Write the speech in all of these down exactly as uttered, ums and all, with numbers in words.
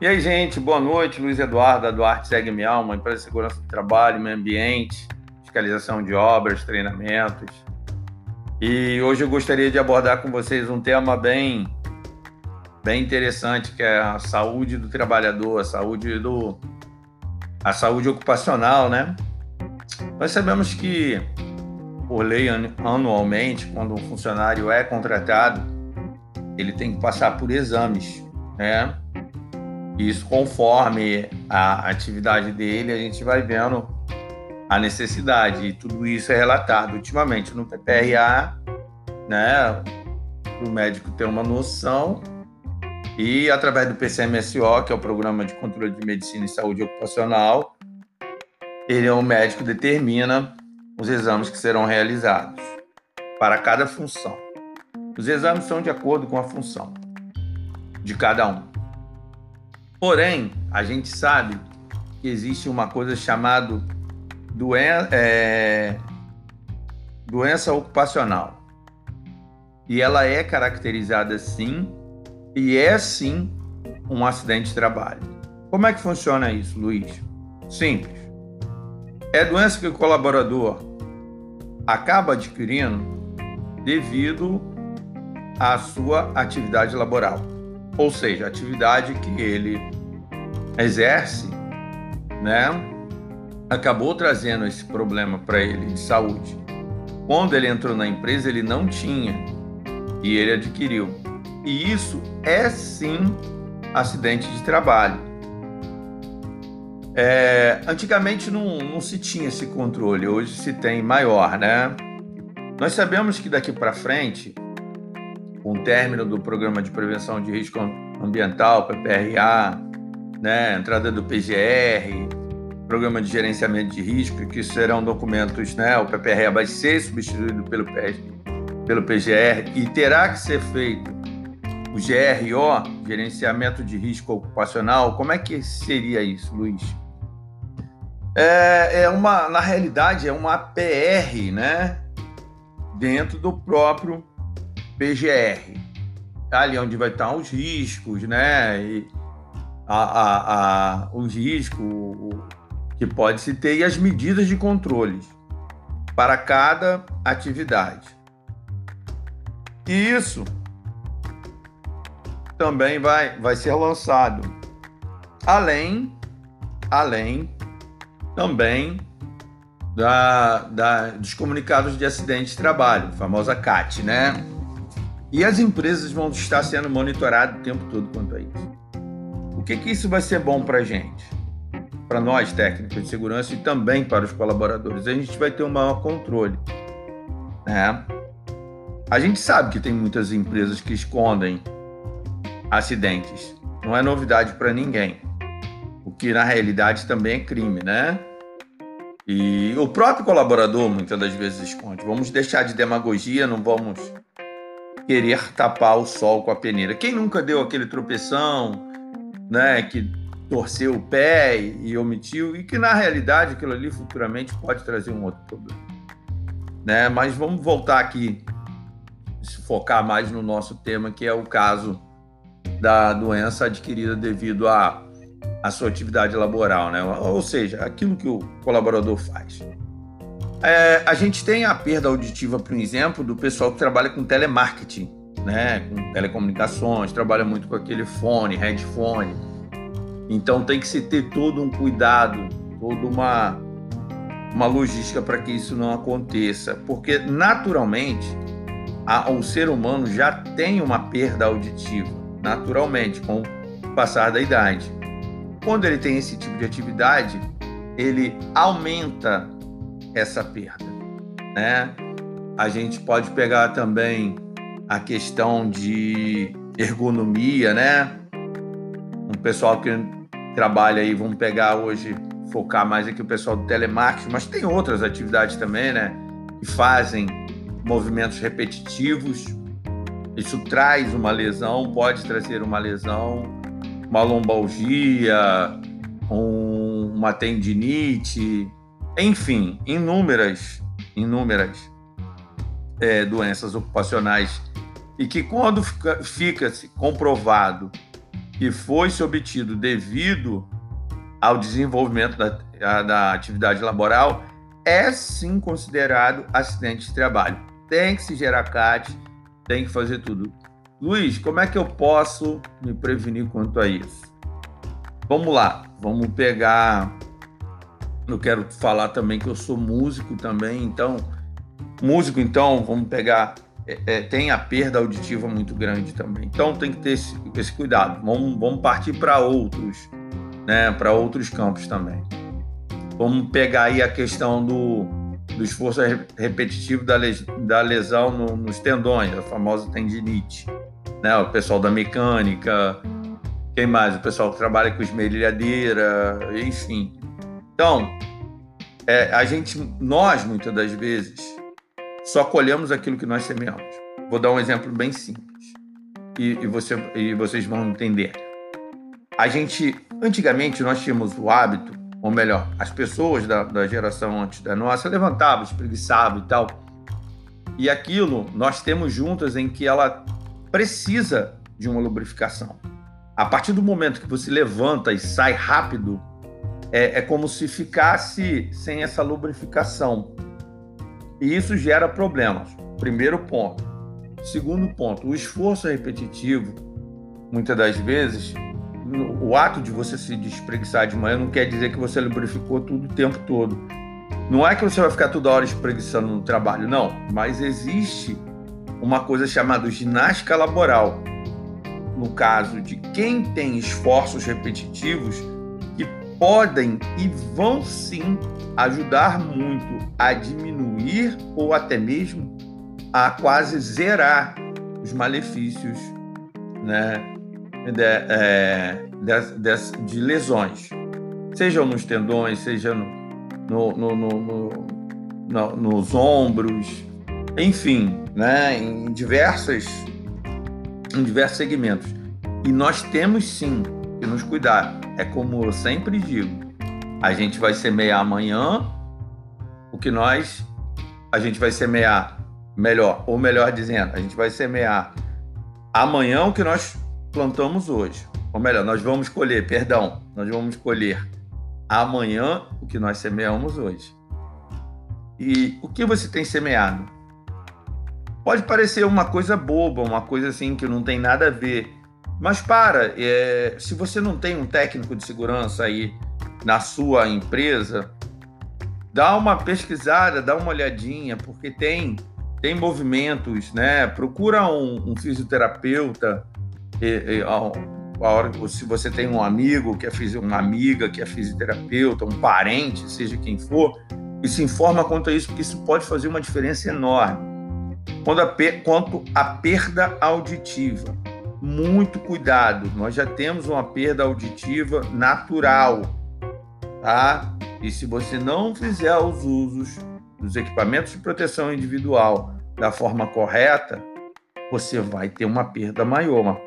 E aí, gente, boa noite. Luiz Eduardo Duarte, Segue M A, uma empresa de segurança do trabalho, meio ambiente, fiscalização de obras, treinamentos. E hoje eu gostaria de abordar com vocês um tema bem, bem interessante, que é a saúde do trabalhador, a saúde, do, a saúde ocupacional, né? Nós sabemos que, por lei, anualmente, quando um funcionário é contratado, ele tem que passar por exames, né? Isso, conforme a atividade dele, a gente vai vendo a necessidade, e tudo isso é relatado ultimamente no P P R A, né, para o médico ter uma noção, e através do P C M S O, que é o Programa de Controle de Medicina e Saúde Ocupacional, ele é um médico que determina os exames que serão realizados para cada função. Os exames são de acordo com a função de cada um. Porém, a gente sabe que existe uma coisa chamada doen- é, doença ocupacional. E ela é caracterizada, sim, e é, sim, um acidente de trabalho. Como é que funciona isso, Luiz? Simples. É doença que o colaborador acaba adquirindo devido à sua atividade laboral. Ou seja, a atividade que ele exerce, né, acabou trazendo esse problema para ele de saúde. Quando ele entrou na empresa, ele não tinha e ele adquiriu. E isso é, sim, acidente de trabalho. É, antigamente não, não se tinha esse controle, hoje se tem maior, né? Nós sabemos que daqui para frente, com o término do Programa de Prevenção de Risco Ambiental, P P R A, né, entrada do P G R, Programa de Gerenciamento de Risco, que serão documentos, né, o P P R A vai ser substituído pelo, pelo P G R, e terá que ser feito o G R O, Gerenciamento de Risco Ocupacional. Como é que seria isso, Luiz? É, é uma, na realidade, é uma A P R, né, dentro do próprio P G R, ali onde vai estar os riscos, né? E a, a, a, os riscos que pode se ter e as medidas de controle para cada atividade. E isso também vai, vai ser lançado, além, além também da, da, dos comunicados de acidente de trabalho, a famosa C A T, né? E as empresas vão estar sendo monitoradas o tempo todo quanto a isso. O que que isso vai ser bom para a gente? Para nós, técnicos de segurança, e também para os colaboradores. A gente vai ter um maior controle, né? A gente sabe que tem muitas empresas que escondem acidentes. Não é novidade para ninguém. O que, na realidade, também é crime, né? E o próprio colaborador, muitas das vezes, esconde. Vamos deixar de demagogia, não vamos querer tapar o sol com a peneira. Quem nunca deu aquele tropeção, né, que torceu o pé e, e omitiu, e que na realidade aquilo ali futuramente pode trazer um outro problema, né? Mas vamos voltar aqui, se focar mais no nosso tema, que é o caso da doença adquirida devido à a, a sua atividade laboral, né? Ou seja, aquilo que o colaborador faz. É, a gente tem a perda auditiva, por exemplo, do pessoal que trabalha com telemarketing, né? Com telecomunicações, trabalha muito com aquele fone, headphone. Então tem que se ter todo um cuidado, toda uma, uma logística para que isso não aconteça, porque naturalmente a, o ser humano já tem uma perda auditiva, naturalmente, com o passar da idade. Quando ele tem esse tipo de atividade, ele aumenta essa perda, né? A gente pode pegar também a questão de ergonomia, né? Um pessoal que trabalha aí, vamos pegar hoje, focar mais aqui o pessoal do telemarketing, mas tem outras atividades também, né? Que fazem movimentos repetitivos. Isso traz uma lesão, pode trazer uma lesão, uma lombalgia, um, uma tendinite. Enfim, inúmeras, inúmeras é, doenças ocupacionais, e que quando fica, fica-se comprovado que foi-se obtido devido ao desenvolvimento da, da atividade laboral é sim considerado acidente de trabalho. Tem que se gerar C A T, tem que fazer tudo. Luiz, como é que eu posso me prevenir quanto a isso? Vamos lá, vamos pegar... Eu quero falar também que eu sou músico também, então... Músico, então, vamos pegar... É, é, tem a perda auditiva muito grande também. Então, tem que ter esse, esse cuidado. Vamos, vamos partir para outros, né, para outros campos também. Vamos pegar aí a questão do, do esforço repetitivo da, le, da lesão no, nos tendões, a famosa tendinite. Né? O pessoal da mecânica, quem mais? O pessoal que trabalha com esmerilhadeira, enfim. Então, é, a gente, nós, muitas das vezes... Só colhemos aquilo que nós semeamos. Vou dar um exemplo bem simples e, e, você, e vocês vão entender. A gente, antigamente, nós tínhamos o hábito, ou melhor, as pessoas da, da geração antes da nossa levantavam, espreguiçavam e tal. E aquilo, nós temos juntas em que ela precisa de uma lubrificação. A partir do momento que você levanta e sai rápido, é, é como se ficasse sem essa lubrificação. E isso gera problemas. Primeiro ponto. Segundo ponto, o esforço repetitivo, muitas das vezes, o ato de você se despreguiçar de manhã não quer dizer que você lubrificou tudo o tempo todo. Não é que você vai ficar toda hora espreguiçando no trabalho, não. Mas existe uma coisa chamada ginástica laboral. No caso de quem tem esforços repetitivos, que podem e vão sim ajudar muito a diminuir ou até mesmo a quase zerar os malefícios, né, de, é, de, de, de lesões, seja nos tendões, seja no, no, no, no, no, no, nos ombros, enfim, né, em, diversas, em diversos segmentos. E nós temos sim que nos cuidar. É como eu sempre digo, a gente vai semear amanhã o que nós... A gente vai semear melhor, ou melhor dizendo, a gente vai semear amanhã o que nós plantamos hoje. Ou melhor, nós vamos colher, perdão, nós vamos colher amanhã o que nós semeamos hoje. E o que você tem semeado? Pode parecer uma coisa boba, uma coisa assim que não tem nada a ver, mas para, é, se você não tem um técnico de segurança aí na sua empresa, dá uma pesquisada, dá uma olhadinha, porque tem, tem movimentos, né? Procura um, um fisioterapeuta, e, e, a, a hora, se você tem um amigo, que é fisio, uma amiga que é fisioterapeuta, um parente, seja quem for, e se informa quanto a isso, porque isso pode fazer uma diferença enorme. Quanto a, per, quanto a perda auditiva, muito cuidado, nós já temos uma perda auditiva natural, tá? E se você não fizer os usos dos equipamentos de proteção individual da forma correta, você vai ter uma perda maior.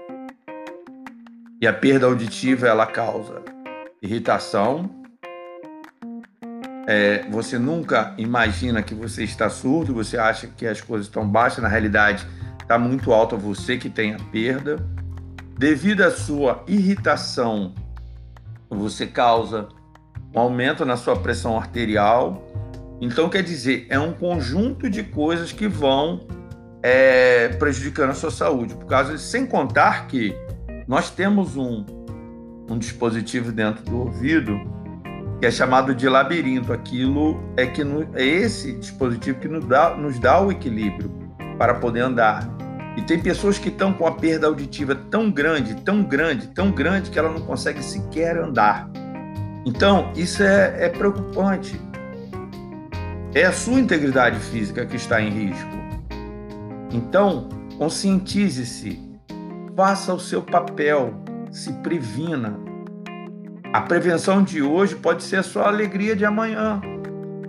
E a perda auditiva, ela causa irritação. É, você nunca imagina que você está surdo, você acha que as coisas estão baixas, na realidade está muito alta, você que tem a perda. Devido à sua irritação, você causa um aumento na sua pressão arterial. Então, quer dizer, é um conjunto de coisas que vão é, prejudicando a sua saúde. Por causa disso, sem contar que nós temos um, um dispositivo dentro do ouvido que é chamado de labirinto. Aquilo é, que no, é esse dispositivo que nos dá, nos dá o equilíbrio para poder andar. E tem pessoas que estão com a perda auditiva tão grande, tão grande, tão grande, que ela não consegue sequer andar. Então, isso é, é preocupante. É a sua integridade física que está em risco. Então, conscientize-se, faça o seu papel, se previna. A prevenção de hoje pode ser a sua alegria de amanhã,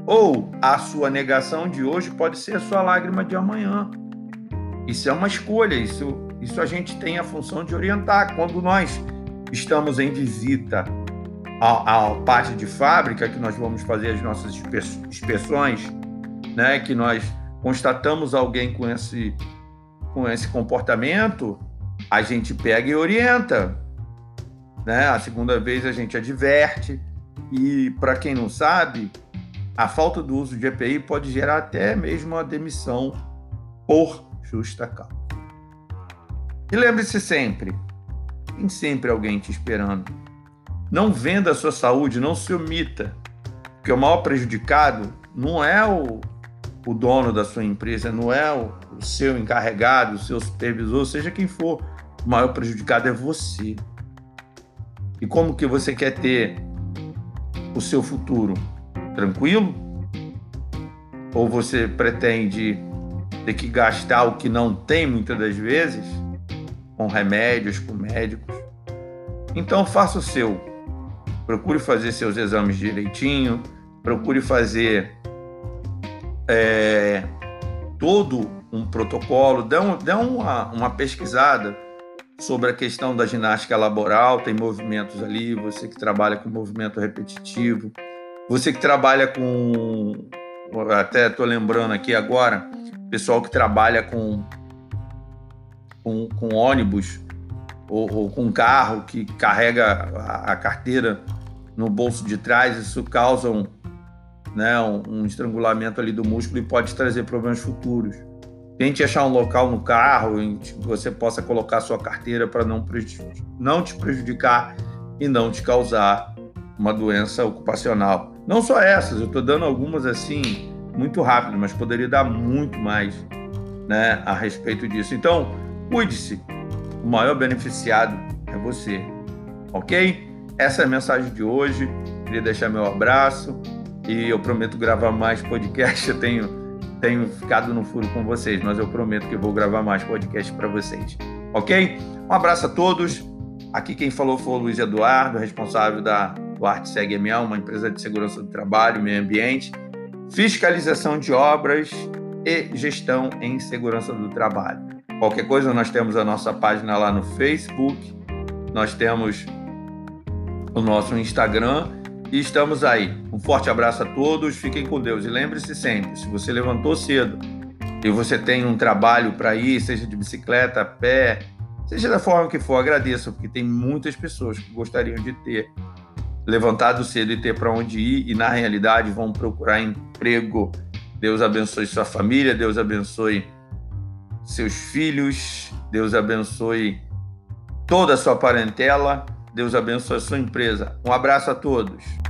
ou a sua negação de hoje pode ser a sua lágrima de amanhã. Isso é uma escolha, isso, isso a gente tem a função de orientar. Quando nós estamos em visita A, a parte de fábrica, que nós vamos fazer as nossas inspeções, né, que nós constatamos alguém com esse, com esse comportamento, a gente pega e orienta. né? A segunda vez a gente adverte e, para quem não sabe, a falta do uso de E P I pode gerar até mesmo a demissão por justa causa. E lembre-se sempre, tem sempre alguém te esperando. Não venda a sua saúde, não se omita, porque o maior prejudicado não é o, o dono da sua empresa, não é o, o seu encarregado, o seu supervisor, seja quem for. O maior prejudicado é você. E como que você quer ter o seu futuro? Tranquilo? Ou você pretende ter que gastar o que não tem muitas das vezes com remédios, com médicos? Então faça o seu. Procure fazer seus exames direitinho, procure fazer é, todo um protocolo, dá, um, dá uma, uma pesquisada sobre a questão da ginástica laboral, tem movimentos ali, você que trabalha com movimento repetitivo, você que trabalha com, até estou lembrando aqui agora, pessoal que trabalha com, com, com ônibus ou, ou com carro que carrega a, a carteira no bolso de trás, isso causa um, né, um, um estrangulamento ali do músculo e pode trazer problemas futuros. Tente achar um local no carro em que você possa colocar sua carteira para não, não te prejudicar e não te causar uma doença ocupacional. Não só essas, eu estou dando algumas assim, muito rápido, mas poderia dar muito mais, né, a respeito disso. Então, cuide-se, o maior beneficiado é você, ok? Essa é a mensagem de hoje, queria deixar meu abraço e eu prometo gravar mais podcast, eu tenho, tenho ficado no furo com vocês, mas eu prometo que eu vou gravar mais podcast para vocês, ok? Um abraço a todos, aqui quem falou foi o Luiz Eduardo, responsável da O Arte Segue M A, uma empresa de segurança do trabalho, meio ambiente, fiscalização de obras e gestão em segurança do trabalho. Qualquer coisa, nós temos a nossa página lá no Facebook, nós temos o nosso Instagram e estamos aí. Um forte abraço a todos, fiquem com Deus. E lembre-se sempre, se você levantou cedo e você tem um trabalho para ir, seja de bicicleta, a pé, seja da forma que for, agradeça, porque tem muitas pessoas que gostariam de ter levantado cedo e ter para onde ir e, na realidade, vão procurar emprego. Deus abençoe sua família, Deus abençoe seus filhos, Deus abençoe toda a sua parentela, Deus abençoe a sua empresa. Um abraço a todos.